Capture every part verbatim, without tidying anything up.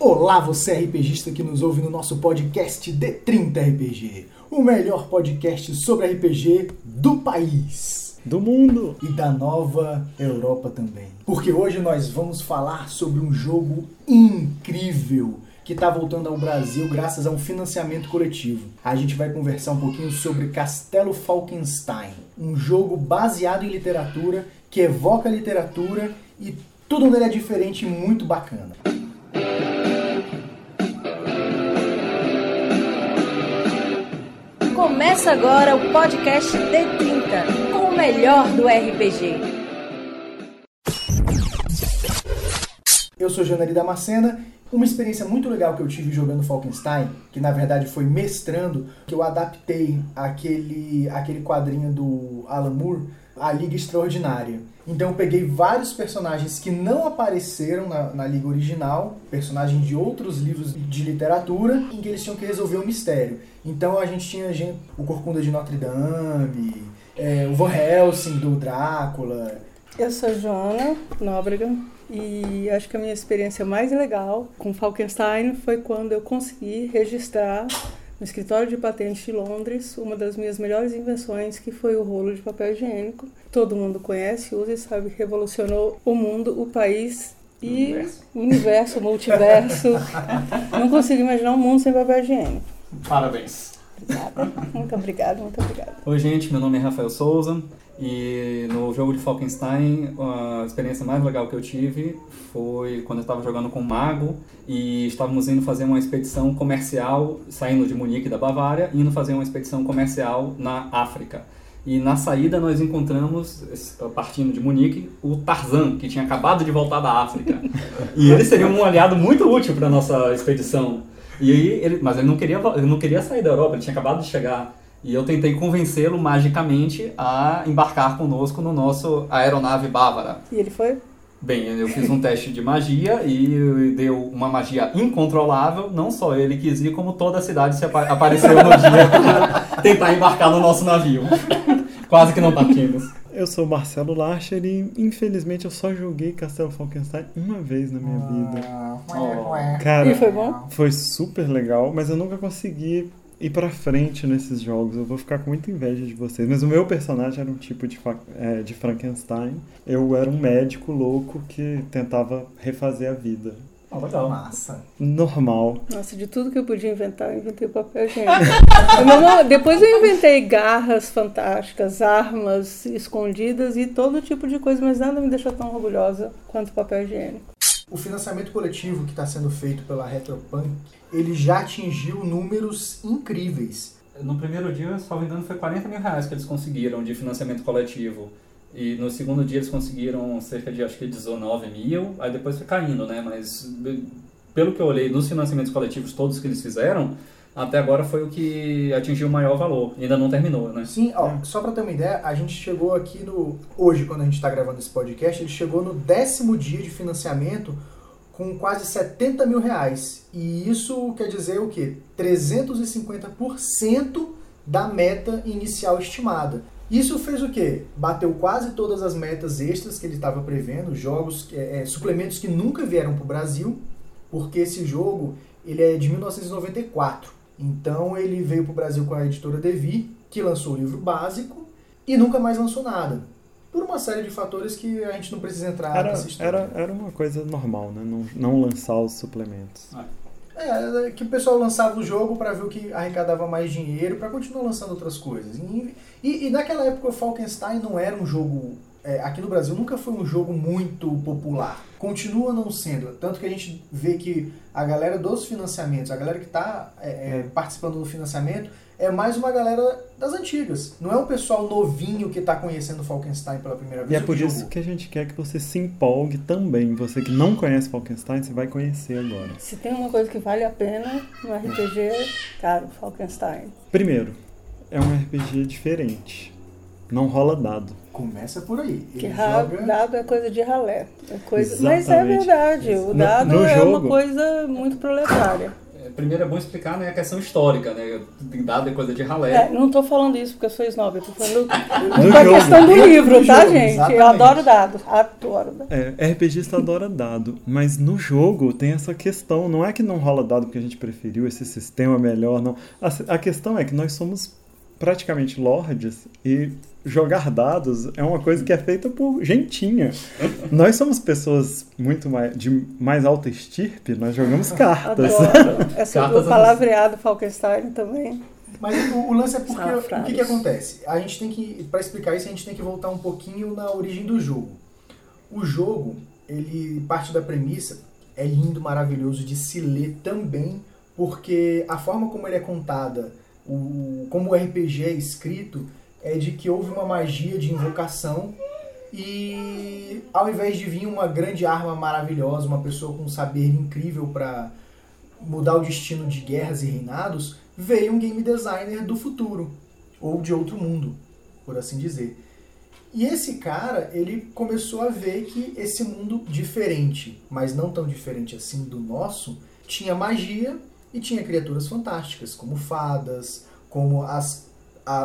Olá, você RPGista que nos ouve no nosso podcast D trinta R P G, o melhor podcast sobre R P G do país, do mundo e da nova Europa também. Porque hoje nós vamos falar sobre um jogo incrível que está voltando ao Brasil graças a um financiamento coletivo. A gente vai conversar um pouquinho sobre Castelo Falkenstein, um jogo baseado em literatura, que evoca literatura e tudo nele é diferente e muito bacana. Começa agora o podcast D trinta, com o melhor do R P G. Eu sou Janari Damascena. Uma experiência muito legal que eu tive jogando Falkenstein, que na verdade foi mestrando, que eu adaptei aquele, aquele quadrinho do Alan Moore, A Liga Extraordinária. Então eu peguei vários personagens que não apareceram na, na Liga original, personagens de outros livros de literatura, em que eles tinham que resolver um mistério. Então a gente tinha gente, o Corcunda de Notre Dame, é, o Van Helsing do Drácula. Eu sou Joana Nóbrega e acho que a minha experiência mais legal com Falkenstein foi quando eu consegui registrar no escritório de patente de Londres, uma das minhas melhores invenções, que foi o rolo de papel higiênico. Todo mundo conhece, usa e sabe, revolucionou o mundo, o país e o universo, o multiverso. Não consigo imaginar um mundo sem papel higiênico. Parabéns. Obrigada. Muito obrigada, muito obrigada. Oi, gente, meu nome é Rafael Souza e no jogo de Falkenstein a experiência mais legal que eu tive foi quando eu estava jogando com um mago e estávamos indo fazer uma expedição comercial, saindo de Munique da Bavária, indo fazer uma expedição comercial na África. E na saída nós encontramos, partindo de Munique, o Tarzan, que tinha acabado de voltar da África. E ele seria um aliado muito útil para a nossa expedição. E aí ele, mas ele não, queria, ele não queria sair da Europa, ele tinha acabado de chegar. E eu tentei convencê-lo magicamente a embarcar conosco no nosso aeronave bávara. E ele foi? Bem, eu fiz um teste de magia e deu uma magia incontrolável. Não só ele quis ir, como toda a cidade se apa- apareceu no dia para tentar embarcar no nosso navio. Quase que não partimos. Eu sou o Marcelo Larcher e, infelizmente, eu só joguei Castelo Falkenstein uma vez na minha vida. Oh. Cara, e foi bom? Foi super legal, mas eu nunca consegui ir pra frente nesses jogos. Eu vou ficar com muita inveja de vocês. Mas o meu personagem era um tipo de, é, de Frankenstein. Eu era um médico louco que tentava refazer a vida. Oh, legal. Massa. Normal. Nossa, de tudo que eu podia inventar, eu inventei papel higiênico. Depois eu inventei garras fantásticas, armas escondidas e todo tipo de coisa, mas nada me deixou tão orgulhosa quanto papel higiênico. O financiamento coletivo que está sendo feito pela Retropunk, ele já atingiu números incríveis. No primeiro dia, salvo engano, foi quarenta mil reais que eles conseguiram de financiamento coletivo. E no segundo dia eles conseguiram cerca de, acho que dezenove mil, aí depois foi caindo, né? Mas pelo que eu olhei nos financiamentos coletivos todos que eles fizeram, até agora foi o que atingiu o maior valor. Ainda não terminou, né? Sim, ó, é. Só pra ter uma ideia, a gente chegou aqui no... Hoje, quando a gente tá gravando esse podcast, ele chegou no décimo dia de financiamento com quase setenta mil reais. E isso quer dizer o quê? trezentos e cinquenta por cento da meta inicial estimada. Isso fez o quê? Bateu quase todas as metas extras que ele estava prevendo, jogos, é, é, suplementos que nunca vieram pro Brasil, porque esse jogo, ele é de mil novecentos e noventa e quatro. Então ele veio para o Brasil com a editora Devir, que lançou o livro básico e nunca mais lançou nada. Por uma série de fatores que a gente não precisa entrar era, nessa história. Era, era uma coisa normal, né? Não, não lançar os suplementos. Ah. É, que o pessoal lançava o jogo para ver o que arrecadava mais dinheiro, para continuar lançando outras coisas. E, e, e naquela época o Falkenstein não era um jogo... É, aqui no Brasil nunca foi um jogo muito popular. Continua não sendo. Tanto que a gente vê que a galera dos financiamentos, a galera que está é, é, participando do financiamento, é mais uma galera das antigas. Não é um pessoal novinho que está conhecendo Falkenstein pela primeira vez. E é por isso que a gente quer que você se empolgue também. Você que não conhece Falkenstein, você vai conhecer agora. Se tem uma coisa que vale a pena no R P G, cara, Falkenstein. Primeiro, é um R P G diferente. Não rola dado. Começa por aí. Ele que ra- joga... Dado é coisa de ralé. É coisa... Mas é verdade. O dado no, no é jogo... uma coisa muito proletária. primeiro é bom explicar, né, a questão histórica, né? Dado é coisa de ralé. É, não tô falando isso porque eu sou snob, eu tô falando da questão do livro, tá, jogo, gente? Exatamente. Eu adoro dado, adoro. É, R P Gista adora dado, mas no jogo tem essa questão, não é que não rola dado porque a gente preferiu esse sistema melhor, não. A, a questão é que nós somos praticamente lords e jogar dados é uma coisa que é feita por gentinha. Nós somos pessoas muito mais, de mais alta estirpe, nós jogamos cartas. Essa, cartas o palavreado do Falkenstein também. Mas o, o lance é porque ah, o que, que acontece? A gente tem que, para explicar isso, a gente tem que voltar um pouquinho na origem do jogo. O jogo, ele parte da premissa, é lindo, maravilhoso de se ler também, porque a forma como ele é contada, o, como o R P G é escrito, é de que houve uma magia de invocação e ao invés de vir uma grande arma maravilhosa, uma pessoa com um saber incrível para mudar o destino de guerras e reinados, veio um game designer do futuro, ou de outro mundo, por assim dizer. E esse cara, ele começou a ver que esse mundo diferente, mas não tão diferente assim do nosso, tinha magia e tinha criaturas fantásticas, como fadas, como as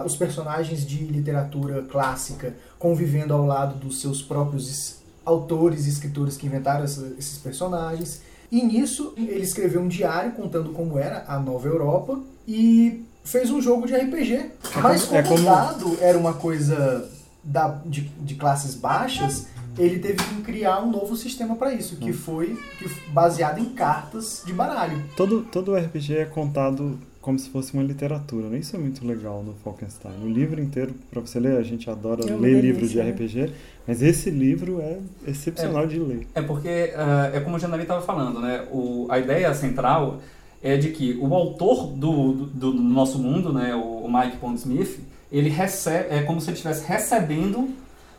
os personagens de literatura clássica convivendo ao lado dos seus próprios autores e escritores que inventaram esses personagens. E nisso ele escreveu um diário contando como era a Nova Europa e fez um jogo de R P G. Mas como o dado era uma coisa da, de, de classes baixas, ele teve que criar um novo sistema para isso, que foi que, baseado em cartas de baralho. Todo, todo R P G é contado como se fosse uma literatura, né? Isso é muito legal no Falkenstein. O livro inteiro, para você ler, a gente adora é ler livros de R P G, mas esse livro é excepcional é, de ler. É porque, uh, é como o Janari estava falando, né? O, a ideia central é de que o autor do, do, do nosso mundo, né? o, o Mike Pondsmith, ele recebe, é como se ele estivesse recebendo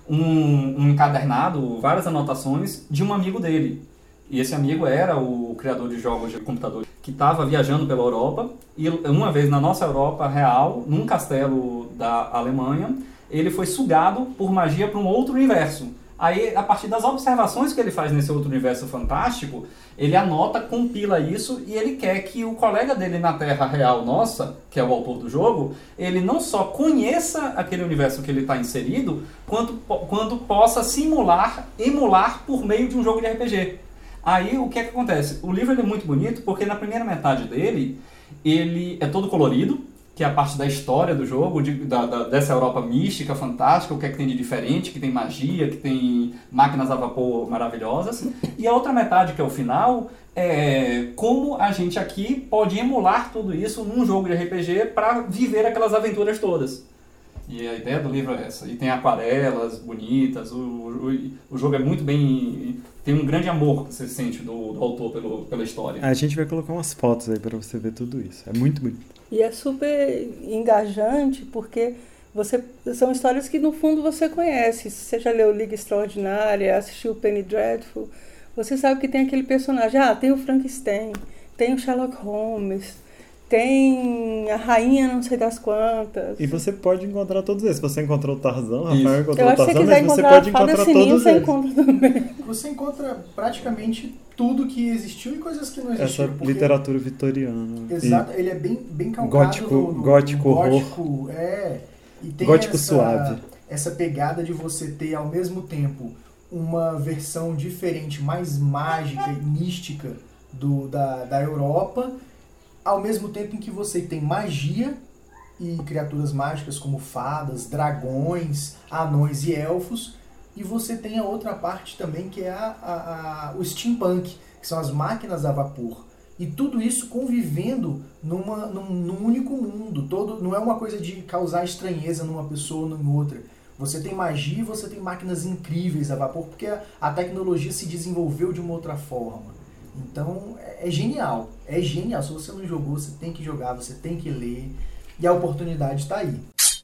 um, um encadernado, várias anotações de um amigo dele. E esse amigo era o criador de jogos de computador que estava viajando pela Europa e uma vez na nossa Europa real, num castelo da Alemanha, ele foi sugado por magia para um outro universo. Aí, a partir das observações que ele faz nesse outro universo fantástico, ele anota, compila isso e ele quer que o colega dele na Terra real nossa, que é o autor do jogo, ele não só conheça aquele universo que ele está inserido, quanto, quanto possa simular, emular por meio de um jogo de R P G. Aí o que é que acontece? O livro ele é muito bonito porque na primeira metade dele, ele é todo colorido, que é a parte da história do jogo, de, da, da, dessa Europa mística, fantástica, o que é que tem de diferente, que tem magia, que tem máquinas a vapor maravilhosas. E a outra metade, que é o final, é como a gente aqui pode emular tudo isso num jogo de R P G para viver aquelas aventuras todas. E a ideia do livro é essa. E tem aquarelas bonitas, o, o, o jogo é muito bem... Tem um grande amor que você sente do, do autor pelo, pela história. A gente vai colocar umas fotos aí para você ver tudo isso. É muito bonito. E é super engajante porque você, são histórias que, no fundo, você conhece. Se você já leu Liga Extraordinária, assistiu o Penny Dreadful, você sabe que tem aquele personagem. Ah, tem o Frankenstein, tem o Sherlock Holmes... Tem a rainha não sei das quantas. E você pode encontrar todos eles. Você encontrou o Tarzan, o Rafael encontrou o Tarzan, mas você pode encontrar todos eles. Encontra também. Você encontra praticamente tudo que existiu e coisas que não existiam. Essa porque... literatura vitoriana. Exato, ele é bem, bem calcado. Gótico, no, no, gótico, no gótico é. E tem gótico essa, suave. Essa pegada de você ter ao mesmo tempo uma versão diferente, mais mágica e mística do, da, da Europa. Ao mesmo tempo em que você tem magia e criaturas mágicas como fadas, dragões, anões e elfos, e você tem a outra parte também que é a, a, a, o steampunk, que são as máquinas a vapor. E tudo isso convivendo numa, num, num único mundo. Todo, não é uma coisa de causar estranheza numa pessoa ou em outra. Você tem magia e você tem máquinas incríveis a vapor, porque a, a tecnologia se desenvolveu de uma outra forma. Então, é genial, é genial. Se você não jogou, você tem que jogar, você tem que ler. E a oportunidade está aí.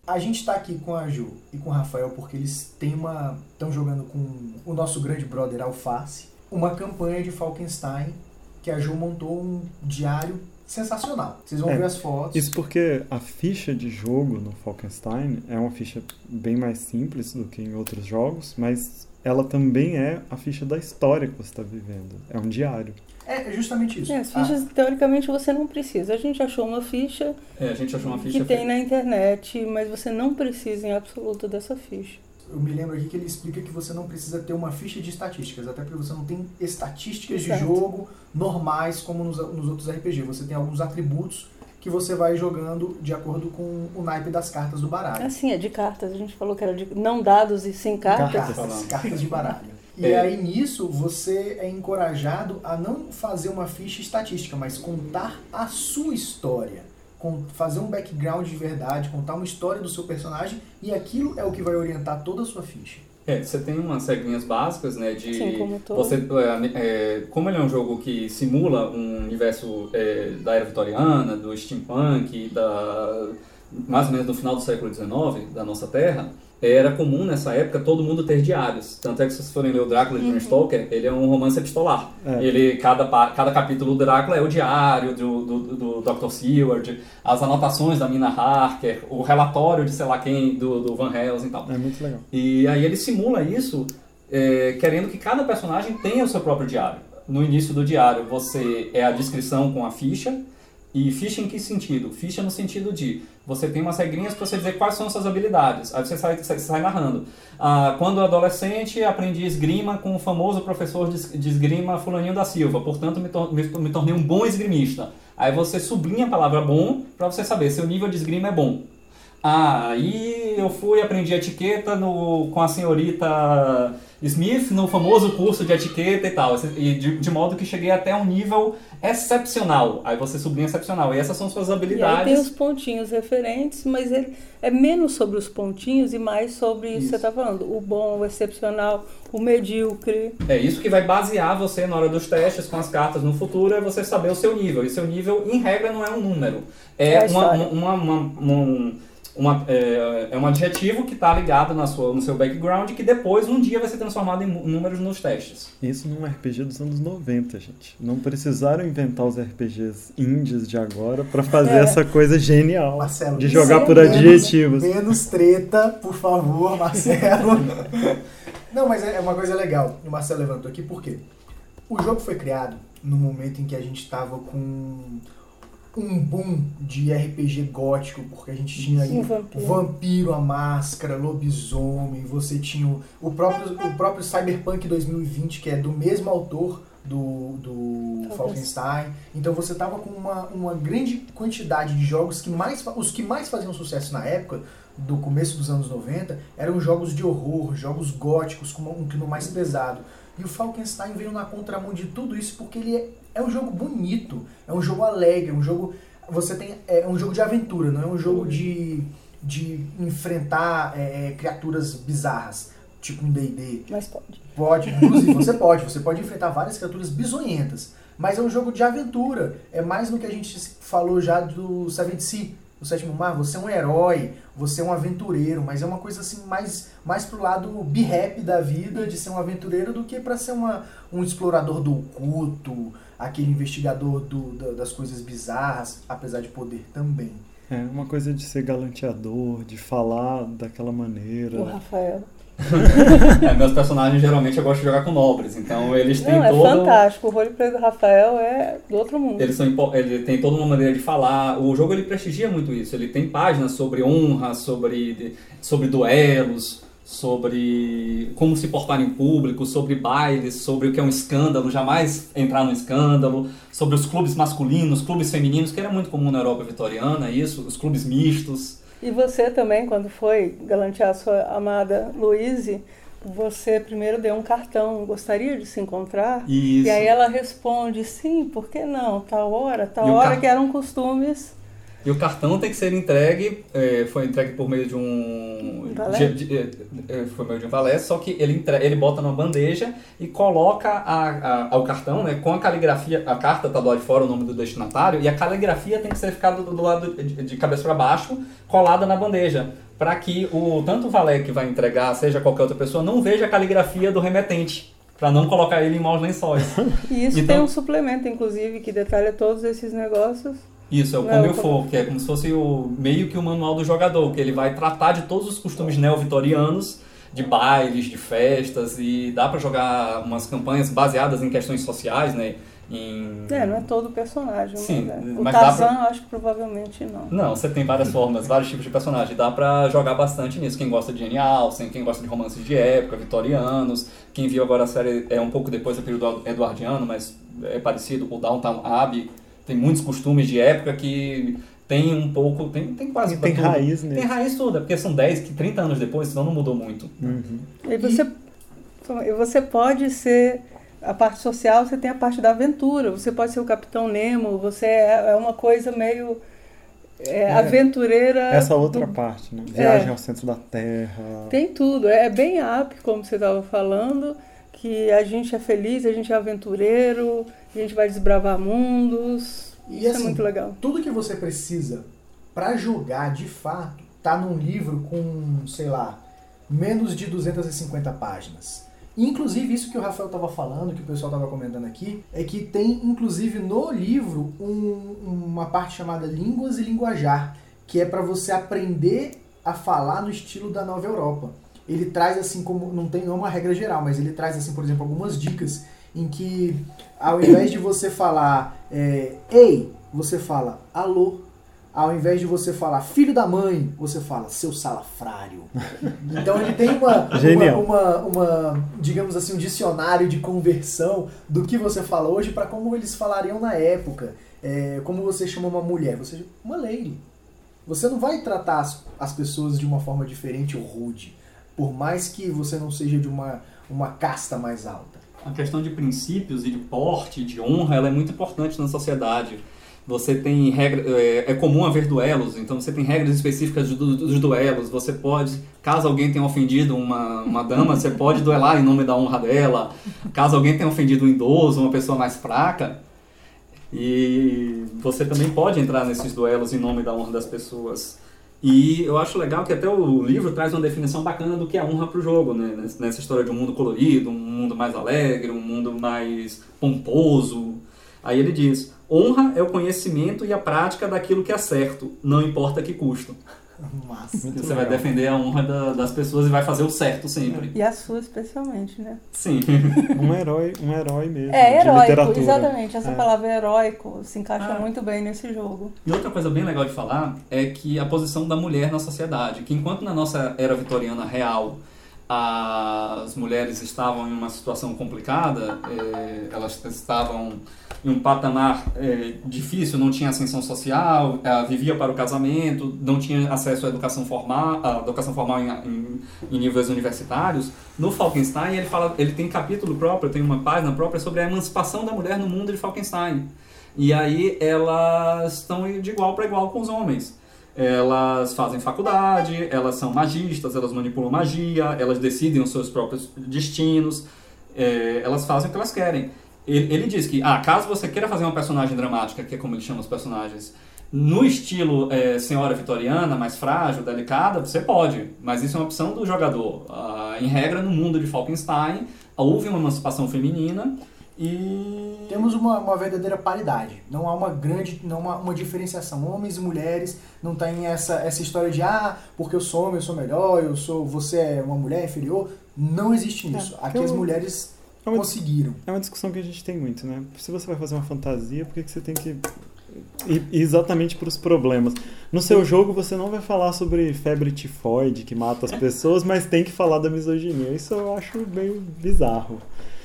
A gente está aqui com a Ju e com o Rafael porque eles têm uma, estão jogando com o nosso grande brother Alface, uma campanha de Falkenstein que a Ju montou um diário sensacional. Vocês vão é, ver as fotos. Isso porque a ficha de jogo no Falkenstein é uma ficha bem mais simples do que em outros jogos, mas ela também é a ficha da história que você está vivendo. É um diário. É justamente isso. É, as fichas, ah. teoricamente, você não precisa. A gente achou uma ficha, é, a gente achou uma ficha que tem na internet, mas você não precisa em absoluto dessa ficha. Eu me lembro aqui que ele explica que você não precisa ter uma ficha de estatísticas, até porque você não tem estatísticas Exato. de jogo normais como nos, nos outros R P G. Você tem alguns atributos que você vai jogando de acordo com o naipe das cartas do baralho. Assim, é de cartas. A gente falou que era de não dados e sim cartas. Cartas, cartas de baralho. E é. aí, nisso, você é encorajado a não fazer uma ficha estatística, mas contar a sua história. Fazer um background de verdade, contar uma história do seu personagem, e aquilo é o que vai orientar toda a sua ficha. É, você tem umas regrinhas básicas, né, de... Sim, como todo. Você, é, é, como ele é um jogo que simula um universo é, da era vitoriana, do steampunk, da, mais ou menos no final do século dezenove, da nossa terra, era comum nessa época todo mundo ter diários. Tanto é que se vocês forem ler o Drácula de Bram uhum. Stoker, ele é um romance epistolar. É. Ele, cada, cada capítulo do Drácula é o diário do, do, do doutor Seward, as anotações da Mina Harker, o relatório de sei lá quem, do, do Van Helsing e tal. É muito legal. E aí ele simula isso é, querendo que cada personagem tenha o seu próprio diário. No início do diário você é a descrição com a ficha. E ficha em que sentido? Ficha no sentido de você tem umas regrinhas para você dizer quais são as suas habilidades. Aí você sai, sai, sai narrando. Ah, quando adolescente, aprendi esgrima com o famoso professor de esgrima Fulaninho da Silva. Portanto, me, tor- me, me tornei um bom esgrimista. Aí você sublinha a palavra bom para você saber se o nível de esgrima é bom. Aí ah, eu fui aprendi etiqueta no, com a senhorita Smith no famoso curso de etiqueta e tal, e de, de modo que cheguei até um nível excepcional. Aí você sublinha excepcional, e essas são suas habilidades. E aí tem os pontinhos referentes, mas ele é menos sobre os pontinhos e mais sobre isso, isso que você está falando, o bom, o excepcional, o medíocre. É isso que vai basear você na hora dos testes com as cartas no futuro, é você saber o seu nível, e seu nível em regra não é um número, é, é uma, uma, uma, uma, um... Uma, é, é um adjetivo que está ligado na sua, no seu background, que depois um dia vai ser transformado em números nos testes. Isso num R P G dos anos noventa, gente. Não precisaram inventar os R P Gs indies de agora para fazer é. essa coisa genial, Marcelo, de jogar por menos, adjetivos. Menos treta, por favor, Marcelo. Não, mas é uma coisa legal. O Marcelo levantou aqui, por quê? O jogo foi criado no momento em que a gente estava com... um boom de R P G gótico, porque a gente tinha aí vampiro. vampiro, a Máscara, Lobisomem, você tinha o, o, próprio, o próprio Cyberpunk dois mil e vinte, que é do mesmo autor do, do Falkenstein. Então você tava com uma, uma grande quantidade de jogos que mais, os que mais faziam sucesso na época, do começo dos anos noventa, eram jogos de horror, jogos góticos, com um clima mais pesado. E o Falkenstein veio na contramão de tudo isso, porque ele é, é um jogo bonito, é um jogo alegre, é um jogo, você tem, é um jogo de aventura, não é um jogo de, de enfrentar é, criaturas bizarras, tipo um D e D. Mas pode. Pode, inclusive, você pode, você pode enfrentar várias criaturas bizonhentas, mas é um jogo de aventura, é mais do que a gente falou já do Seventh Sea, o Sétimo Mar, você é um herói, você é um aventureiro, mas é uma coisa assim mais, mais pro lado be-happy da vida, de ser um aventureiro, do que pra ser uma, um explorador do oculto, aquele investigador do, do, das coisas bizarras, apesar de poder também. É, uma coisa de ser galanteador, de falar daquela maneira. O Rafael. É, meus personagens geralmente eu gosto de jogar com nobres, então eles têm Não, é todo... é fantástico, o roleplay do Rafael é do outro mundo. Eles são impo... Ele tem toda uma maneira de falar, o jogo ele prestigia muito isso, ele tem páginas sobre honra, sobre, sobre duelos, sobre como se portar em público, sobre bailes, sobre o que é um escândalo, jamais entrar no escândalo, sobre os clubes masculinos, clubes femininos, que era muito comum na Europa vitoriana isso, os clubes mistos. E você também, quando foi galantear a sua amada Louise, você primeiro deu um cartão, gostaria de se encontrar? Isso. E aí ela responde, sim, por que não? Tal hora, tal e hora, car... que eram costumes. E o cartão tem que ser entregue, é, foi entregue por meio de um... um de, de, de, foi meio de um valé, só que ele, entre, ele bota numa bandeja e coloca a, a, o cartão, né, com a caligrafia, a carta tá do lado de fora, o nome do destinatário, e a caligrafia tem que ser ficada do, do lado de, de cabeça para baixo, colada na bandeja, para que o, tanto o valé que vai entregar, seja qualquer outra pessoa, não veja a caligrafia do remetente. para não colocar ele em maus lençóis. E isso então, tem um suplemento, inclusive, que detalha todos esses negócios. Isso, é o Como Eu For, que é como se fosse o, meio que o manual do jogador, que ele vai tratar de todos os costumes neo-vitorianos, de bailes, de festas, e dá para jogar umas campanhas baseadas em questões sociais, né? Em... É, não é todo personagem. Sim, mas, é. O mas Tarzan pra... eu acho que provavelmente não. Não, você tem várias formas, vários tipos de personagem. Dá pra jogar bastante nisso. Quem gosta de Jane Austen, quem gosta de romances de época, vitorianos, quem viu agora a série é um pouco depois do período eduardiano, mas é parecido com o Downton Abbey. Tem muitos costumes de época que tem um pouco, tem, tem quase... Tem tudo. Raiz, né? Tem raiz toda, é porque são dez, trinta anos depois, senão não mudou muito. Uhum. E você, e você pode ser... A parte social, você tem a parte da aventura. Você pode ser o Capitão Nemo, você é uma coisa meio é, é, aventureira. Essa outra do... parte, né? Viagem é. ao centro da Terra. Tem tudo. É bem up, como você estava falando, que a gente é feliz, a gente é aventureiro, a gente vai desbravar mundos. E isso assim, é muito legal. Tudo que você precisa para jogar, de fato, tá num livro com, sei lá, menos de duzentas e cinquenta páginas. Inclusive, isso que o Rafael estava falando, que o pessoal estava comentando aqui, é que tem, inclusive, no livro, um, uma parte chamada Línguas e Linguajar, que é para você aprender a falar no estilo da Nova Europa. Ele traz, assim, como não tem uma regra geral, mas ele traz, assim, por exemplo, algumas dicas em que, ao invés de você falar é, ei, você fala alô. Ao invés de você falar filho da mãe, você fala seu salafrário. Então ele tem uma, uma, uma, uma, digamos assim, um dicionário de conversão do que você fala hoje para como eles falariam na época. É, como você chama uma mulher? Você uma lady. Você não vai tratar as, as pessoas de uma forma diferente ou rude, por mais que você não seja de uma, uma casta mais alta. A questão de princípios e de porte, de honra, ela é muito importante na sociedade. Você tem regra, é, é comum haver duelos, então você tem regras específicas do, do, dos duelos. Você pode, caso alguém tenha ofendido uma, uma dama, você pode duelar em nome da honra dela. Caso alguém tenha ofendido um idoso, uma pessoa mais fraca, e você também pode entrar nesses duelos em nome da honra das pessoas. E eu acho legal que até o livro traz uma definição bacana do que é honra para o jogo, né? Nessa história de um mundo colorido, um mundo mais alegre, um mundo mais pomposo. Aí ele diz: honra é o conhecimento e a prática daquilo que é certo, não importa que custo. Nossa, você legal. Vai defender a honra da, das pessoas e vai fazer o certo sempre. E a sua especialmente, né? Sim. um herói, um herói mesmo. É, heróico, exatamente. Essa é. palavra heróico se encaixa ah. muito bem nesse jogo. E outra coisa bem legal de falar é que a posição da mulher na sociedade, que enquanto na nossa era vitoriana real, as mulheres estavam em uma situação complicada, é, elas estavam em um patamar é, difícil, não tinha ascensão social, é, vivia para o casamento, não tinha acesso à educação formal, à educação formal em, em, em níveis universitários. No Falkenstein, ele, fala, ele tem capítulo próprio, tem uma página própria sobre a emancipação da mulher no mundo de Falkenstein. E aí elas estão de igual para igual com os homens. Elas fazem faculdade, elas são magistas, elas manipulam magia, elas decidem os seus próprios destinos, é, elas fazem o que elas querem. Ele, ele diz que, ah, caso você queira fazer uma personagem dramática, que é como ele chama os personagens, no estilo é, senhora vitoriana, mais frágil, delicada, você pode, mas isso é uma opção do jogador. Ah, em regra, no mundo de Falkenstein, houve uma emancipação feminina, e temos uma, uma verdadeira paridade. Não há uma grande, não há uma diferenciação. Homens e mulheres, não tem essa, essa história de ah, porque eu sou homem, eu sou melhor, eu sou, você é uma mulher inferior. Não existe isso. É, Aqui eu... as mulheres é uma, conseguiram. É uma discussão que a gente tem muito, né? Se você vai fazer uma fantasia, por que que você tem que ir exatamente para os problemas? No seu jogo você não vai falar sobre febre tifoide que mata as pessoas, mas tem que falar da misoginia. Isso eu acho meio bizarro.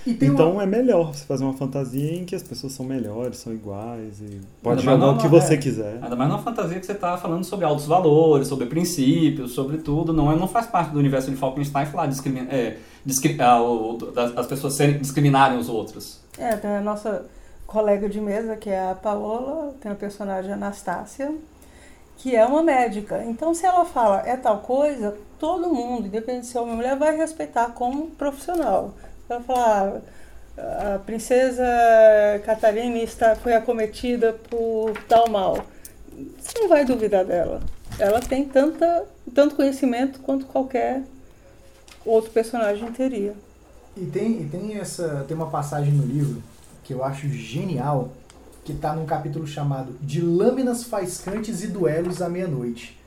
Então uma... é melhor você fazer uma fantasia em que as pessoas são melhores, são iguais e pode jogar não, o que você é. quiser. Ainda mais numa fantasia que você está falando sobre altos valores, sobre princípios, sobre tudo. Não, não faz parte do universo de Falkenstein falar discrimin... é, discri... as pessoas serem, discriminarem os outros. É, tem a nossa colega de mesa, que é a Paola, tem a personagem Anastácia, que é uma médica. Então, se ela fala é tal coisa, todo mundo, independente se é homem ou mulher, vai respeitar como profissional. Ela fala, ah, a princesa Catarina está, foi acometida por tal mal. Você não vai duvidar dela. Ela tem tanta, tanto conhecimento quanto qualquer outro personagem teria. E tem, e tem essa, tem uma passagem no livro que eu acho genial, que está num capítulo chamado De Lâminas Faiscantes e Duelos à Meia-Noite.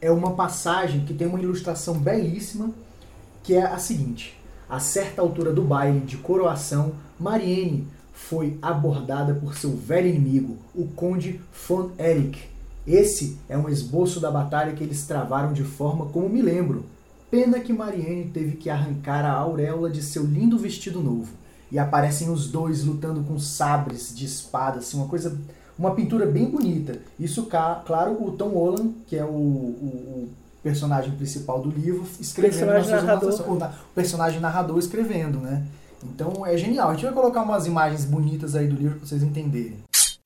É uma passagem que tem uma ilustração belíssima, que é a seguinte. A certa altura do baile de coroação, Mariene foi abordada por seu velho inimigo, o Conde von Erich. Esse é um esboço da batalha que eles travaram de forma como me lembro. Pena que Mariene teve que arrancar a auréola de seu lindo vestido novo. E aparecem os dois lutando com sabres de espada, assim, uma coisa, uma pintura bem bonita. Isso, claro, o Tom Holland, que é o, o, o personagem principal do livro, escrevendo. Personagem narrador. O personagem narrador escrevendo, né? Então é genial. A gente vai colocar umas imagens bonitas aí do livro para vocês entenderem.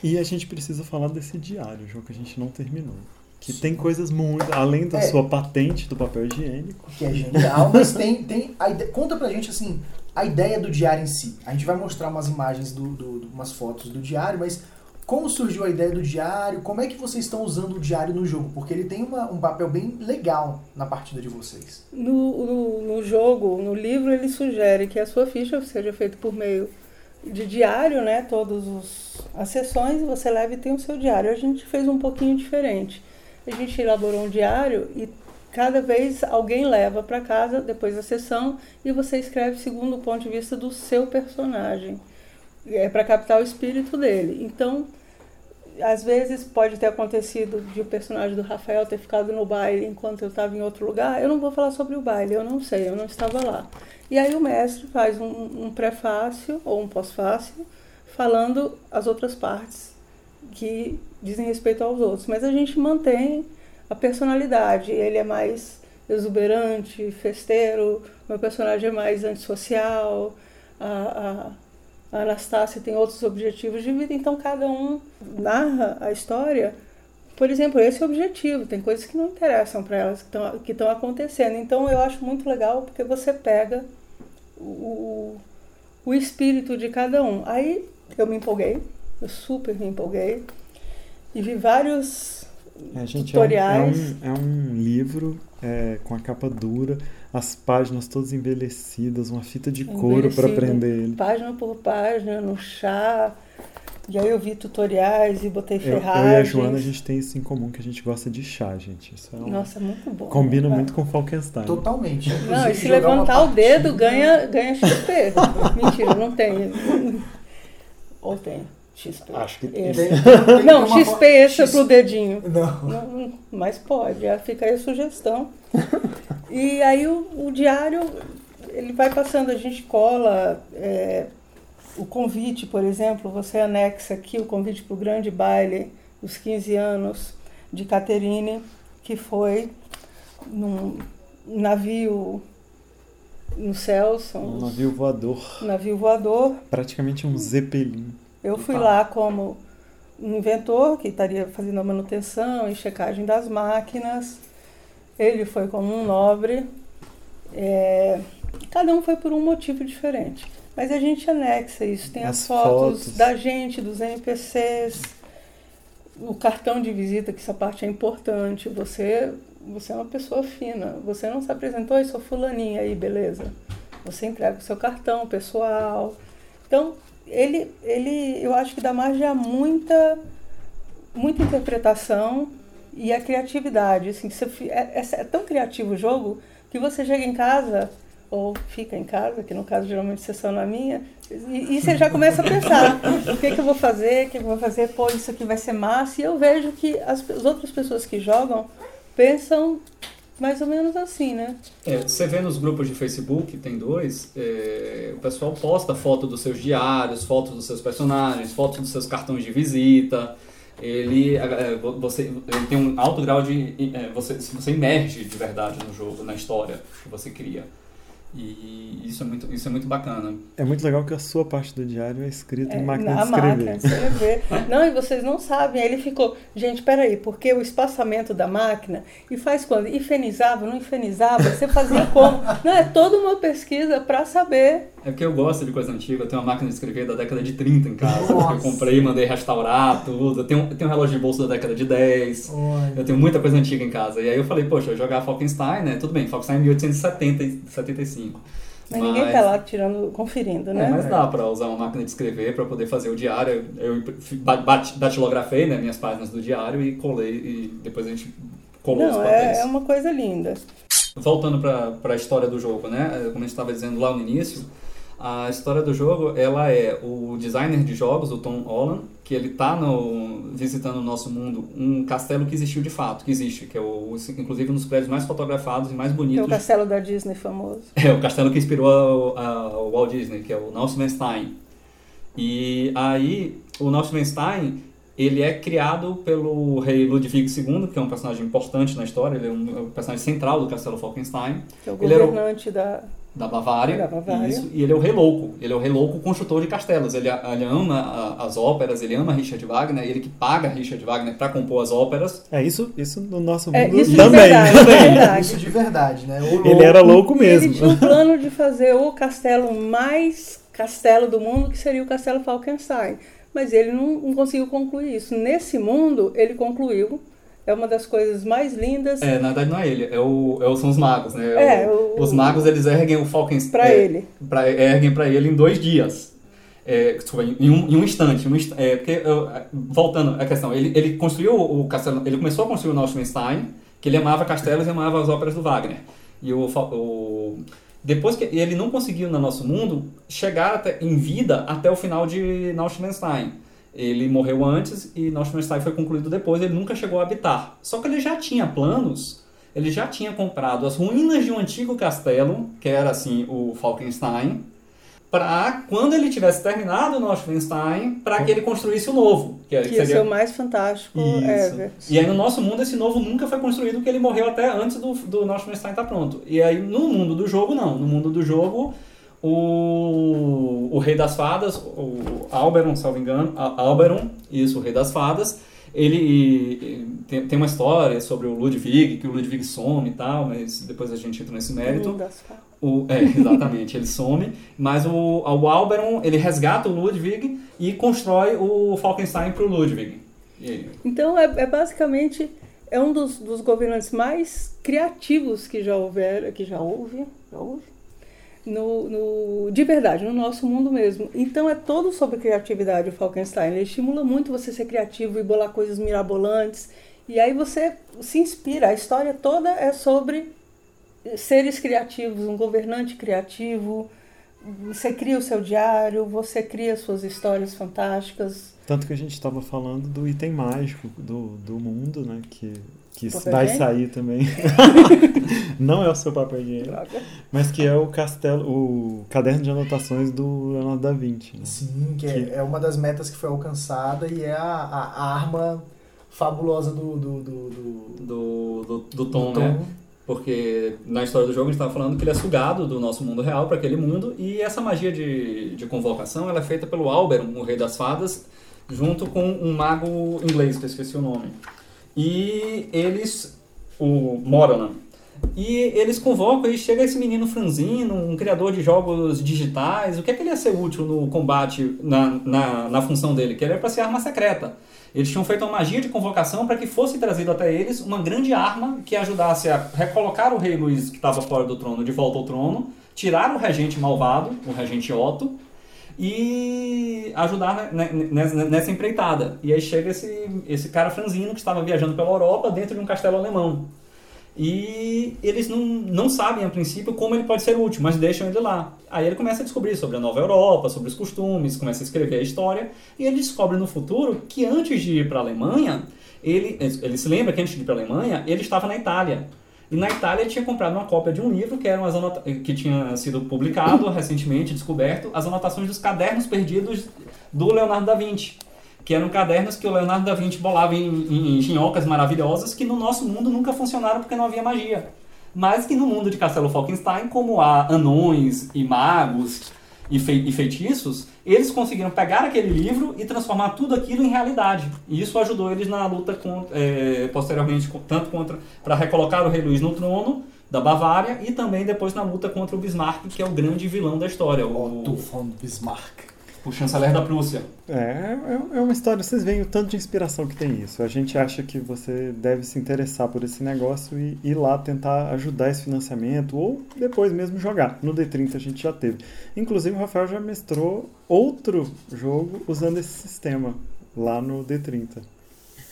E a gente precisa falar desse diário, João, que a gente não terminou. Que tem coisas muito... Além da é, sua patente do papel higiênico. Que é genial, mas tem... tem a ideia, conta pra gente, assim, a ideia do diário em si. A gente vai mostrar umas imagens, do, do, do, umas fotos do diário, mas como surgiu a ideia do diário? Como é que vocês estão usando o diário no jogo? Porque ele tem uma, um papel bem legal na partida de vocês. No, no, no jogo, no livro, ele sugere que a sua ficha seja feita por meio... de diário, né? Todas as sessões você leva e tem o seu diário. A gente fez um pouquinho diferente. A gente elaborou um diário e cada vez alguém leva para casa depois da sessão e você escreve segundo o ponto de vista do seu personagem. É para captar o espírito dele. Então, às vezes pode ter acontecido de o personagem do Rafael ter ficado no baile enquanto eu estava em outro lugar. Eu não vou falar sobre o baile, eu não sei, eu não estava lá. E aí o mestre faz um, um prefácio ou um pós-fácio falando as outras partes que dizem respeito aos outros. Mas a gente mantém a personalidade. Ele é mais exuberante, festeiro, meu personagem é mais antissocial, a... a A Anastácia tem outros objetivos de vida, então cada um narra a história. Por exemplo, esse é o objetivo, tem coisas que não interessam para elas, que estão acontecendo. Então eu acho muito legal porque você pega o, o espírito de cada um. Aí eu me empolguei, eu super me empolguei, e vi vários é, gente, tutoriais. É um, é um, é um livro... É, com a capa dura, as páginas todas envelhecidas, uma fita de couro para prender ele. Página por página, no chá. E aí eu vi tutoriais e botei ferragens. Eu, eu e a Joana, a gente tem isso em comum, que a gente gosta de chá, gente. Isso é um... Nossa, muito bom. Combina muito com o Falkenstein. Totalmente. Não, e se levantar o dedo, ganha, ganha X P. Mentira, não tem. Ou tem. X P. Acho que tem. Tem, tem não, X P forma... extra X... pro dedinho. Não. Não, mas pode, fica aí a sugestão. E aí o, o diário, ele vai passando, a gente cola é, o convite, por exemplo, você anexa aqui o convite pro grande baile, os quinze anos de Caterine, que foi num navio... nos céus. Um navio voador. Navio voador. Praticamente um zeppelin. Eu fui lá como um inventor que estaria fazendo a manutenção e checagem das máquinas. Ele foi como um nobre. É, cada um foi por um motivo diferente. Mas a gente anexa isso. Tem as, as fotos, fotos da gente, dos N P Cs, o cartão de visita, que essa parte é importante. Você, você é uma pessoa fina. Você não se apresentou e sou fulaninha aí, beleza. Você entrega o seu cartão pessoal. Então... Ele, ele, eu acho que dá margem a muita, muita interpretação e a criatividade. Assim, você, é, é tão criativo o jogo que você chega em casa, ou fica em casa, que no caso geralmente sessão na minha, e, e você já começa a pensar, o que, que eu vou fazer, o que eu vou fazer, pô, isso aqui vai ser massa. E eu vejo que as, as outras pessoas que jogam pensam mais ou menos assim, né? É, você vê nos grupos de Facebook, tem dois, é, o pessoal posta foto dos seus diários, fotos dos seus personagens, fotos dos seus cartões de visita. Ele, é, você, ele tem um alto grau de... É, você, você emerge de verdade no jogo, na história que você cria. E isso é muito, isso é muito bacana. É muito legal que a sua parte do diário é escrita é, em máquina de escrever. Máquina de escrever. Não, e vocês não sabem. Aí ele ficou, gente, peraí, porque o espaçamento da máquina, e faz quando? Infernizava, não infernizava? Você fazia como? Não, é toda uma pesquisa para saber. É porque eu gosto de coisa antiga. Eu tenho uma máquina de escrever da década de trinta em casa. Nossa. Eu comprei, mandei restaurar tudo. Eu tenho, eu tenho um relógio de bolso da década de dez. Olha. Eu tenho muita coisa antiga em casa. E aí eu falei, poxa, eu jogar Falkenstein, né? Tudo bem, Falkenstein é mil oitocentos e setenta, setenta e cinco. Mas, mas ninguém tá lá tirando, conferindo, né? É, mas dá pra usar uma máquina de escrever pra poder fazer o diário. Eu datilografei, né, minhas páginas do diário e colei e depois a gente colou os papéis. É, é uma coisa linda. Voltando pra, pra história do jogo, né? Como a gente tava dizendo lá no início, a história do jogo, ela é o designer de jogos, o Tom Holland, que ele tá no, visitando o nosso mundo um castelo que existiu de fato, que existe, que é o, inclusive um dos prédios mais fotografados e mais bonitos. É o castelo da Disney famoso. É, o castelo que inspirou o Walt Disney, que é o Neuschwanstein. E aí, o Neuschwanstein, ele é criado pelo rei Ludwig segundo, que é um personagem importante na história, ele é um personagem central do Castelo Falkenstein. Que é o governante ele era o... da... Da Bavária, da Bavária. Isso, e ele é o rei louco, ele é o rei louco construtor de castelos, ele, ele ama a, as óperas, ele ama Richard Wagner, ele que paga Richard Wagner para compor as óperas. É isso, isso no nosso mundo é, isso também. De verdade, também. É verdade. Isso de verdade, né? Louco, ele era louco mesmo. Ele tinha um plano de fazer o castelo mais castelo do mundo, que seria o Castelo Falkenstein, mas ele não, não conseguiu concluir isso. Nesse mundo, ele concluiu. É uma das coisas mais lindas. É, na verdade não é ele, é o, é o, são os magos, né? É, é o, o, os magos, eles erguem o Falkenstein... Pra é, ele. Pra, erguem pra ele em dois dias. É, desculpa, em um, em um instante. Um inst, é, porque, eu, voltando à questão, ele, ele construiu o castelo... Ele começou a construir o Neuschwanstein, que ele amava castelos e amava as óperas do Wagner. E o... o depois que ele não conseguiu, no nosso mundo, chegar até, em vida até o final de Neuschwanstein. Ele morreu antes e Neuschwanstein foi concluído depois, ele nunca chegou a habitar. Só que ele já tinha planos, ele já tinha comprado as ruínas de um antigo castelo, que era assim o Falkenstein, para quando ele tivesse terminado o Neuschwanstein, para que ele construísse o novo. Que, que seria... é o mais fantástico ever. E aí no nosso mundo esse novo nunca foi construído, porque ele morreu até antes do, do Neuschwanstein estar pronto. E aí no mundo do jogo não, no mundo do jogo... O, o Rei das Fadas, o Alberon, salvo engano, Alberon, isso, o Rei das Fadas, ele, ele tem, tem uma história sobre o Ludwig, que o Ludwig some e tal, mas depois a gente entra nesse mérito. Das o, é, exatamente, ele some, mas o, o Alberon, ele resgata o Ludwig e constrói o Falkenstein para o Ludwig. Ele... Então, é, é basicamente, é um dos, dos governantes mais criativos que já houver, que já houve, já houve. No, no, de verdade, no nosso mundo mesmo. Então é todo sobre criatividade o Falkenstein. Ele estimula muito você ser criativo e bolar coisas mirabolantes. E aí você se inspira. A história toda é sobre seres criativos, um governante criativo. Você cria o seu diário, você cria suas histórias fantásticas. Tanto que a gente estava falando do item mágico do, do mundo, né? Que... que papel vai game? Sair também. Não é o seu papel higiênico. Mas que é o castelo, o caderno de anotações do Leonardo da Vinci. Né? Sim, que, que... É, é uma das metas que foi alcançada e é a, a arma fabulosa do do, do, do, do, do, do Tom, do né? Tom. Porque na história do jogo a gente estava falando que ele é sugado do nosso mundo real para aquele mundo, e essa magia de, de convocação ela é feita pelo Alberon, o Rei das Fadas, junto com um mago inglês, que eu esqueci o nome. E eles, o Moran, e eles convocam e chega esse menino franzino, um criador de jogos digitais. O que é que ele ia ser útil no combate, na, na, na função dele? Que ele era para ser arma secreta. Eles tinham feito uma magia de convocação para que fosse trazido até eles uma grande arma que ajudasse a recolocar o rei Luís, que estava fora do trono, de volta ao trono, tirar o regente malvado, o regente Otto, e ajudar nessa empreitada. E aí chega esse, esse cara franzino que estava viajando pela Europa dentro de um castelo alemão. E eles não, não sabem, a princípio, como ele pode ser útil, mas deixam ele lá. Aí ele começa a descobrir sobre a Nova Europa, sobre os costumes, começa a escrever a história, e ele descobre no futuro que antes de ir para a Alemanha, ele, ele se lembra que antes de ir para a Alemanha, ele estava na Itália. E na Itália ele tinha comprado uma cópia de um livro que, era umas anota- que tinha sido publicado recentemente, descoberto, as anotações dos cadernos perdidos do Leonardo da Vinci, que eram cadernos que o Leonardo da Vinci bolava em, em, em ginhocas maravilhosas que no nosso mundo nunca funcionaram porque não havia magia. Mas que no mundo de Castelo Falkenstein, como há anões e magos e, fe- e feitiços, eles conseguiram pegar aquele livro e transformar tudo aquilo em realidade. E isso ajudou eles na luta com, é, posteriormente, tanto contra para recolocar o rei Luís no trono da Bavária e também depois na luta contra o Bismarck, que é o grande vilão da história. O Otto von Bismarck. o chanceler da Prússia. É, é uma história, vocês veem o tanto de inspiração que tem isso. A gente acha que você deve se interessar por esse negócio e ir lá tentar ajudar esse financiamento ou depois mesmo jogar. No D trinta a gente já teve. Inclusive o Rafael já mestrou outro jogo usando esse sistema lá no D trinta.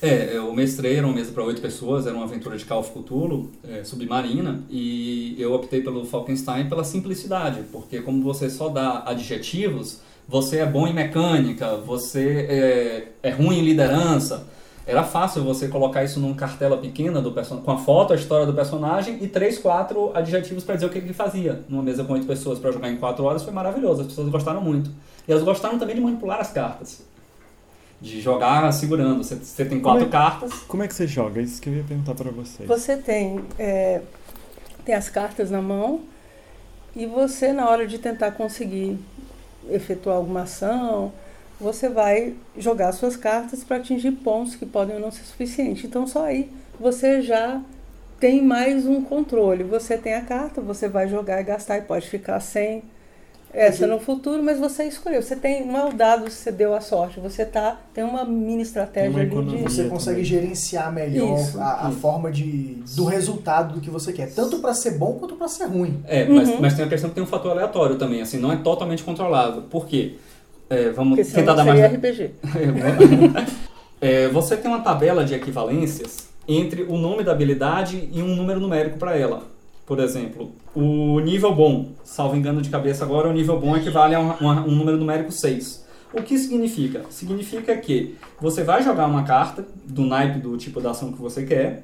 É, eu mestrei, era uma mesa para oito pessoas, era uma aventura de Call of Cthulhu, é, submarina, e eu optei pelo Falkenstein pela simplicidade, porque como você só dá adjetivos, você é bom em mecânica, você é, é ruim em liderança, era fácil você colocar isso numa cartela pequena do person... com a foto, a história do personagem e três, quatro adjetivos para dizer o que ele fazia. Numa mesa com oito pessoas para jogar em quatro horas foi maravilhoso, as pessoas gostaram muito. E elas gostaram também de manipular as cartas. De jogar segurando. Você, você tem quatro como é, cartas. Como é que você joga? Isso que eu ia perguntar para vocês. Você tem, é, tem as cartas na mão e você, na hora de tentar conseguir efetuar alguma ação, você vai jogar suas cartas para atingir pontos que podem não ser suficientes. Então, só aí você já tem mais um controle. Você tem a carta, você vai jogar e gastar e pode ficar sem essa no futuro, mas você escolheu. Você tem, não é o dado que você deu a sorte, você tá, tem uma mini estratégia uma ali. De... Você consegue também gerenciar melhor isso, a, a forma de, do resultado do que você quer, tanto para ser bom quanto para ser ruim. É, mas, uhum. mas tem a questão que tem um fator aleatório também, assim, não é totalmente controlável. Por quê? É, vamos Porque tentar dar mais... R P G. é, você tem uma tabela de equivalências entre o nome da habilidade e um número numérico para ela. Por exemplo, o nível bom, salvo engano de cabeça agora, o nível bom equivale a um, um, um número numérico seis. O que significa? Significa que você vai jogar uma carta do naipe do tipo da ação que você quer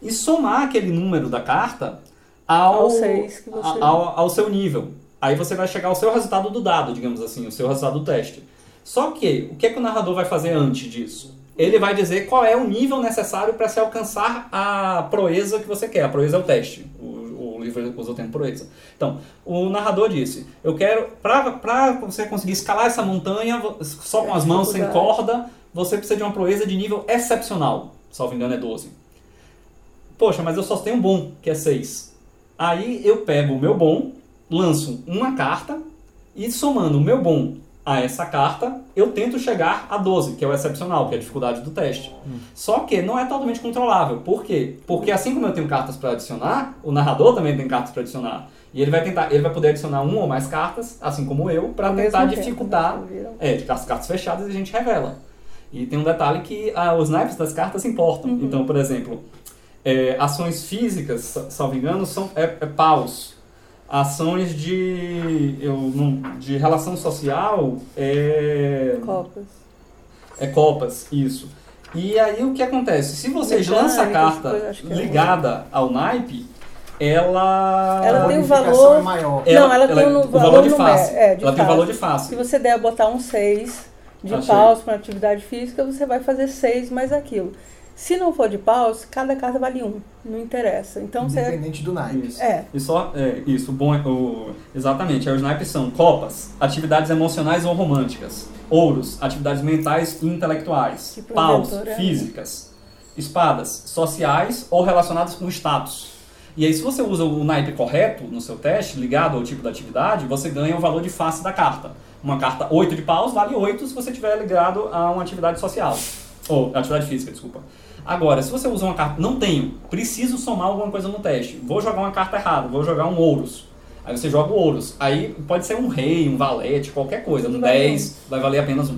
e somar aquele número da carta ao, ao, seis que você... a, ao, ao seu nível. Aí você vai chegar ao seu resultado do dado, digamos assim, o seu resultado do teste. Só que, o que é que o narrador vai fazer antes disso? Ele vai dizer qual é o nível necessário para se alcançar a proeza que você quer. A proeza é o teste. Livro usou o tempo proeza. Então, o narrador disse, eu quero, para você conseguir escalar essa montanha, só com as mãos, sem corda, você precisa de uma proeza de nível excepcional. Salvo engano, é doze. Poxa, mas eu só tenho um bom, que é seis. Aí eu pego o meu bom, lanço uma carta, e somando o meu bom a essa carta, eu tento chegar a doze, que é o excepcional, que é a dificuldade do teste. Hum. Só que não é totalmente controlável. Por quê? Porque assim como eu tenho cartas para adicionar, o narrador também tem cartas para adicionar. E ele vai tentar, ele vai poder adicionar uma ou mais cartas, assim como eu, para tentar dificultar. É, de cartas fechadas a gente revela. E tem um detalhe que ah, os naipes das cartas importam. Uhum. Então, por exemplo, é, ações físicas, salvo engano, são é, é paus. Ações de, eu, não, de relação social é... Copas. É copas, isso. E aí o que acontece? Se você Ligar, lança a carta coisa, ligada é. ao naipe, ela... Ela tem o valor... É maior. Ela, não, ela, ela tem um o valor, valor de face. É, de ela face. Tem o valor de face. Se você der botar um seis de Achei. paus para atividade física, você vai fazer seis mais aquilo. Se não for de paus, cada carta vale um. Não interessa. Então, Independente você... do naipe. Isso. É. E só, é, isso, bom, o, exatamente. Os naipes são copas, atividades emocionais ou românticas. Ouros, atividades mentais e intelectuais. Tipo paus, físicas. Espadas, sociais ou relacionadas com status. E aí, se você usa o naipe correto no seu teste, ligado ao tipo da atividade, você ganha o valor de face da carta. Uma carta oito de paus vale oito se você tiver ligado a uma atividade social. Ou, atividade física, desculpa. Agora, se você usa uma carta... Não tenho. Preciso somar alguma coisa no teste. Vou jogar uma carta errada. Vou jogar um ouros. Aí você joga o ouros. Aí pode ser um rei, um valete, qualquer coisa. Um dez vai valer apenas um.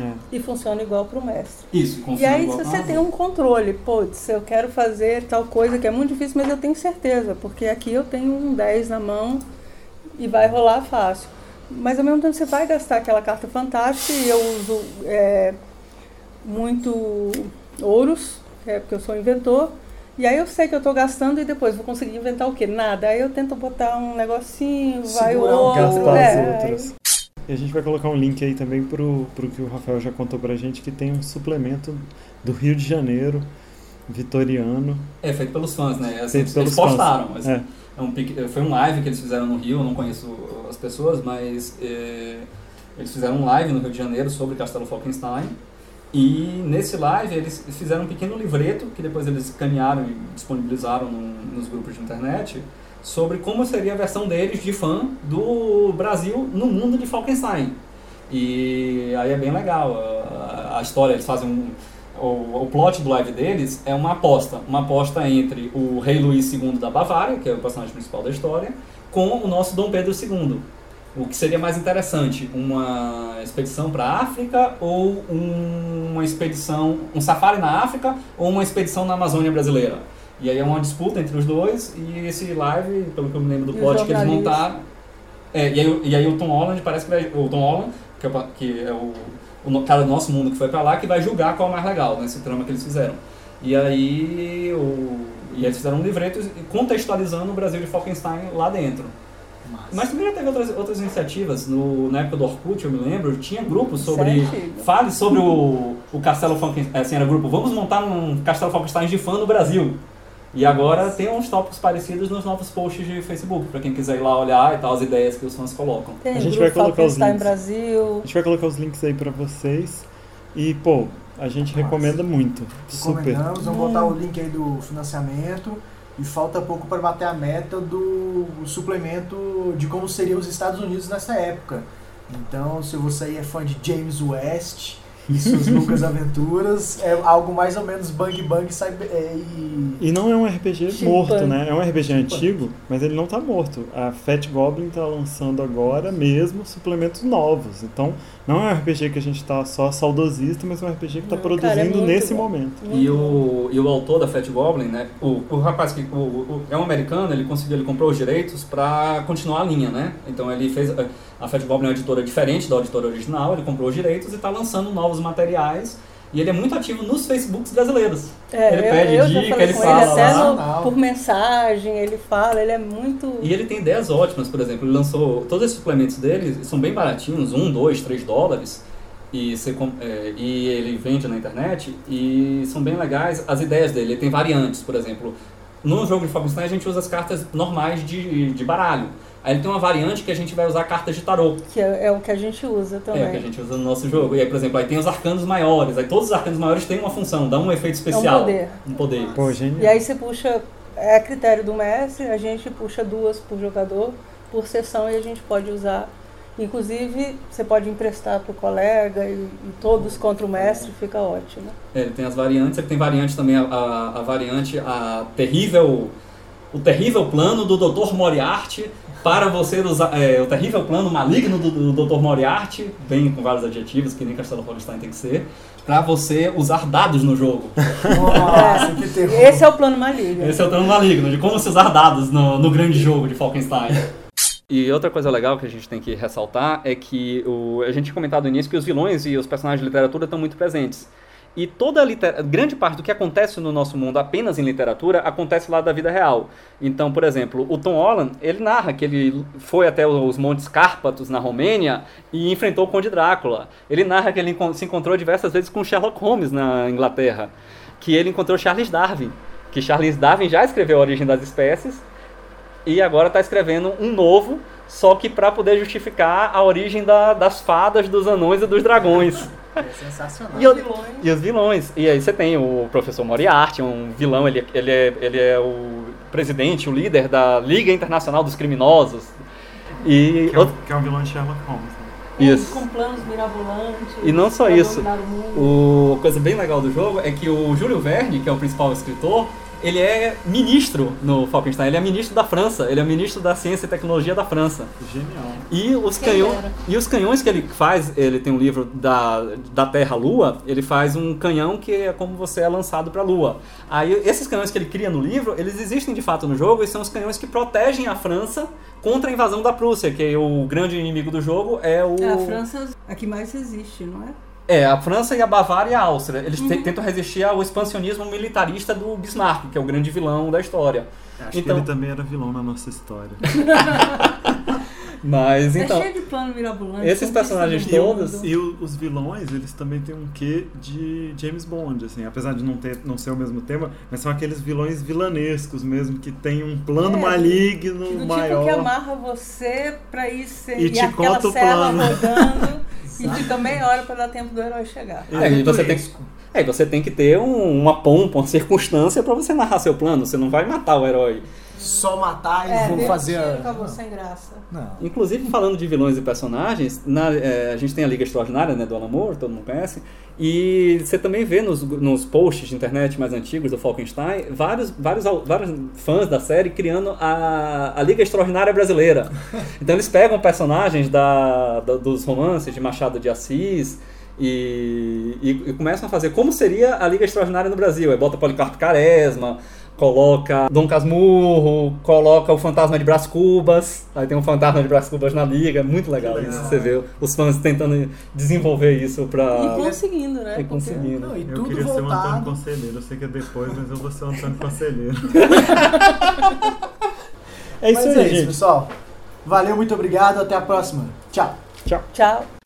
É. E funciona igual para o mestre. Isso, funciona igual. E aí igual se você tem um controle. Putz, eu quero fazer tal coisa que é muito difícil, mas eu tenho certeza. Porque aqui eu tenho um dez na mão e vai rolar fácil. Mas ao mesmo tempo você vai gastar aquela carta fantástica e eu uso... É, muito ouros, é porque eu sou inventor, e aí eu sei que eu estou gastando e depois vou conseguir inventar o quê? Nada. Aí eu tento botar um negocinho, Segurar vai ouro... Gastar é, as outras. E a gente vai colocar um link aí também pro, pro que o Rafael já contou pra gente, que tem um suplemento do Rio de Janeiro, vitoriano. É, feito pelos fãs, né? Assim, feito eles pelos postaram, fãs. Mas é. É um, foi um live que eles fizeram no Rio, eu não conheço as pessoas, mas é, eles fizeram um live no Rio de Janeiro sobre Castelo Falkenstein. E nesse live eles fizeram um pequeno livreto, que depois eles caminharam e disponibilizaram no, nos grupos de internet, sobre como seria a versão deles de fã do Brasil no mundo de Falkenstein. E aí é bem legal a, a história, eles fazem um... O, o plot do live deles é uma aposta, uma aposta entre o rei Luís segundo da Bavária, que é o personagem principal da história, com o nosso Dom Pedro segundo. O que seria mais interessante, uma expedição para a África ou um, uma expedição, um safari na África ou uma expedição na Amazônia brasileira? E aí é uma disputa entre os dois e esse live, pelo que eu me lembro do plot que eles montaram, é, e, aí, e aí o Tom Holland parece que vai, o Tom Holland, que é, que é o o cara do nosso mundo que foi pra lá, que vai julgar qual é o mais legal, né, esse trama que eles fizeram. E aí, o, e eles fizeram um livreto contextualizando o Brasil de Falkenstein lá dentro. Nossa. Mas também já teve outras, outras iniciativas, no, na época do Orkut, eu me lembro, tinha grupos sobre... Certo. Fale sobre o, o Castelo Falkenstein, assim, era grupo, vamos montar um Castelo Falkenstein de fã no Brasil. E agora tem uns tópicos parecidos nos novos posts de Facebook, para quem quiser ir lá olhar e tal, as ideias que os fãs colocam. Tem, a gente vai colocar os links. Brasil. A gente vai colocar os links aí para vocês. E, pô, a gente Nossa. recomenda muito. Super. Vamos hum. botar o link aí do financiamento. E falta pouco para bater a meta do suplemento de como seriam os Estados Unidos nessa época. Então, se você aí é fã de James West... e suas Lucas Aventuras, é algo mais ou menos bang bang cyber, é, e... e não é um R P G Chimpan. morto, né? É um R P G Chimpan. antigo, mas ele não tá morto. A Fat Goblin tá lançando agora mesmo suplementos novos, então não é um R P G que a gente tá só saudosista, mas é um R P G que tá não, produzindo cara, é muito nesse bom. momento. E o, e o autor da Fat Goblin, né? O, o rapaz que o, o, é um americano, ele conseguiu, ele comprou os direitos pra continuar a linha, né? Então ele fez... A Fat Goblin é uma editora diferente da editora original, ele comprou os direitos e está lançando novos materiais. E ele é muito ativo nos Facebooks brasileiros. É, ele eu, pede eu dica, ele fala ele até lá. No, por mensagem, ele fala, ele é muito... E ele tem ideias ótimas, por exemplo, ele lançou... Todos esses suplementos dele são bem baratinhos, um, dois, três dólares. E, você, é, e ele vende na internet e são bem legais as ideias dele. Ele tem variantes, por exemplo. No jogo de Falkenstein a gente usa as cartas normais de, de baralho. Aí ele tem uma variante que a gente vai usar cartas de tarô. Que é, é o que a gente usa também. É o que a gente usa no nosso jogo. E aí, por exemplo, aí tem os arcanos maiores. Aí todos os arcanos maiores têm uma função, dá um efeito especial. É um poder. Um poder. Pô, genial. E aí você puxa, é a critério do mestre, a gente puxa duas por jogador, por sessão, e a gente pode usar. Inclusive, você pode emprestar para o colega e, e todos contra o mestre, fica ótimo. É, ele tem as variantes, ele tem variante também, a, a, a variante, a terrível... O terrível plano do doutor Moriarty para você usar... É, o terrível plano maligno do, do doutor Moriarty, bem com vários adjetivos, que nem Castelo Falkenstein tem que ser, para você usar dados no jogo. Nossa, que terror. Esse é o plano maligno. Esse é o plano maligno, de como se usar dados no, no grande jogo de Falkenstein. E outra coisa legal que a gente tem que ressaltar é que o, a gente tinha comentado no início que os vilões e os personagens de literatura estão muito presentes. E toda a litera... grande parte do que acontece no nosso mundo apenas em literatura acontece lá da vida real. Então, por exemplo, o Tom Holland, ele narra que ele foi até os Montes Cárpatos, na Romênia, e enfrentou o Conde Drácula. Ele narra que ele se encontrou diversas vezes com Sherlock Holmes na Inglaterra, que ele encontrou Charles Darwin, que Charles Darwin já escreveu A Origem das Espécies, e agora está escrevendo um novo, só que para poder justificar a origem da, das fadas, dos anões e dos dragões. É sensacional. E, o, e os vilões. E aí você tem o professor Moriarty, um vilão, ele, ele, é, ele é o presidente, o líder da Liga Internacional dos Criminosos. E que, é, outro... que é um vilão de Sherlock Holmes. Isso. Com planos mirabolantes. E não só isso. O... A coisa bem legal do jogo é que o Júlio Verne, que é o principal escritor, ele é ministro no Falkenstein, ele é ministro da França, ele é ministro da Ciência e Tecnologia da França. Genial. E os, canhões, e os canhões que ele faz, ele tem um livro da, da Terra à Lua, ele faz um canhão que é como você é lançado para a Lua. Aí esses canhões que ele cria no livro, eles existem de fato no jogo e são os canhões que protegem a França contra a invasão da Prússia, que é o grande inimigo do jogo é o... É, a França é a que mais existe, não é? É, a França e a Bavária e a Áustria, eles uhum. tentam resistir ao expansionismo militarista do Bismarck, que é o grande vilão da história. Acho então... que ele também era vilão na nossa história. Mas, então, é cheio de plano mirabolante. Esses personagens todos... E os vilões, eles também têm um quê de James Bond, assim, apesar de não, ter, não ser o mesmo tema, mas são aqueles vilões vilanescos mesmo, que tem um plano é, maligno do maior. Tipo que amarra você pra ir ser... E, e te conta o plano. Rodando. E fica meia hora para dar tempo do herói chegar. É, e você, tem que, é, você tem que ter um, uma pompa, uma circunstância para você narrar seu plano. Você não vai matar o herói. só matar e é, vou fazer... É, acabou sem graça. Não. Inclusive, falando de vilões e personagens, na, é, a gente tem a Liga Extraordinária, né, do Alan Moore, todo mundo conhece, e você também vê nos, nos posts de internet mais antigos do Falkenstein, vários, vários, vários fãs da série criando a, a Liga Extraordinária Brasileira. Então eles pegam personagens da, da, dos romances de Machado de Assis, E, e, e começam a fazer como seria a Liga Extraordinária no Brasil. Aí bota Policarpo Quaresma, coloca Dom Casmurro, coloca o Fantasma de Brás Cubas. Aí tem um Fantasma de Brás Cubas na Liga. É muito legal, legal isso, né? Você vê os fãs tentando desenvolver isso pra... E conseguindo, né? E conseguindo. Não, e eu tudo queria voltado. Ser o Antônio Conselheiro. Eu sei que é depois, mas eu vou ser o Antônio Conselheiro. É isso aí, é gente. Isso, pessoal. Valeu, muito obrigado. Até a próxima. Tchau. Tchau. Tchau.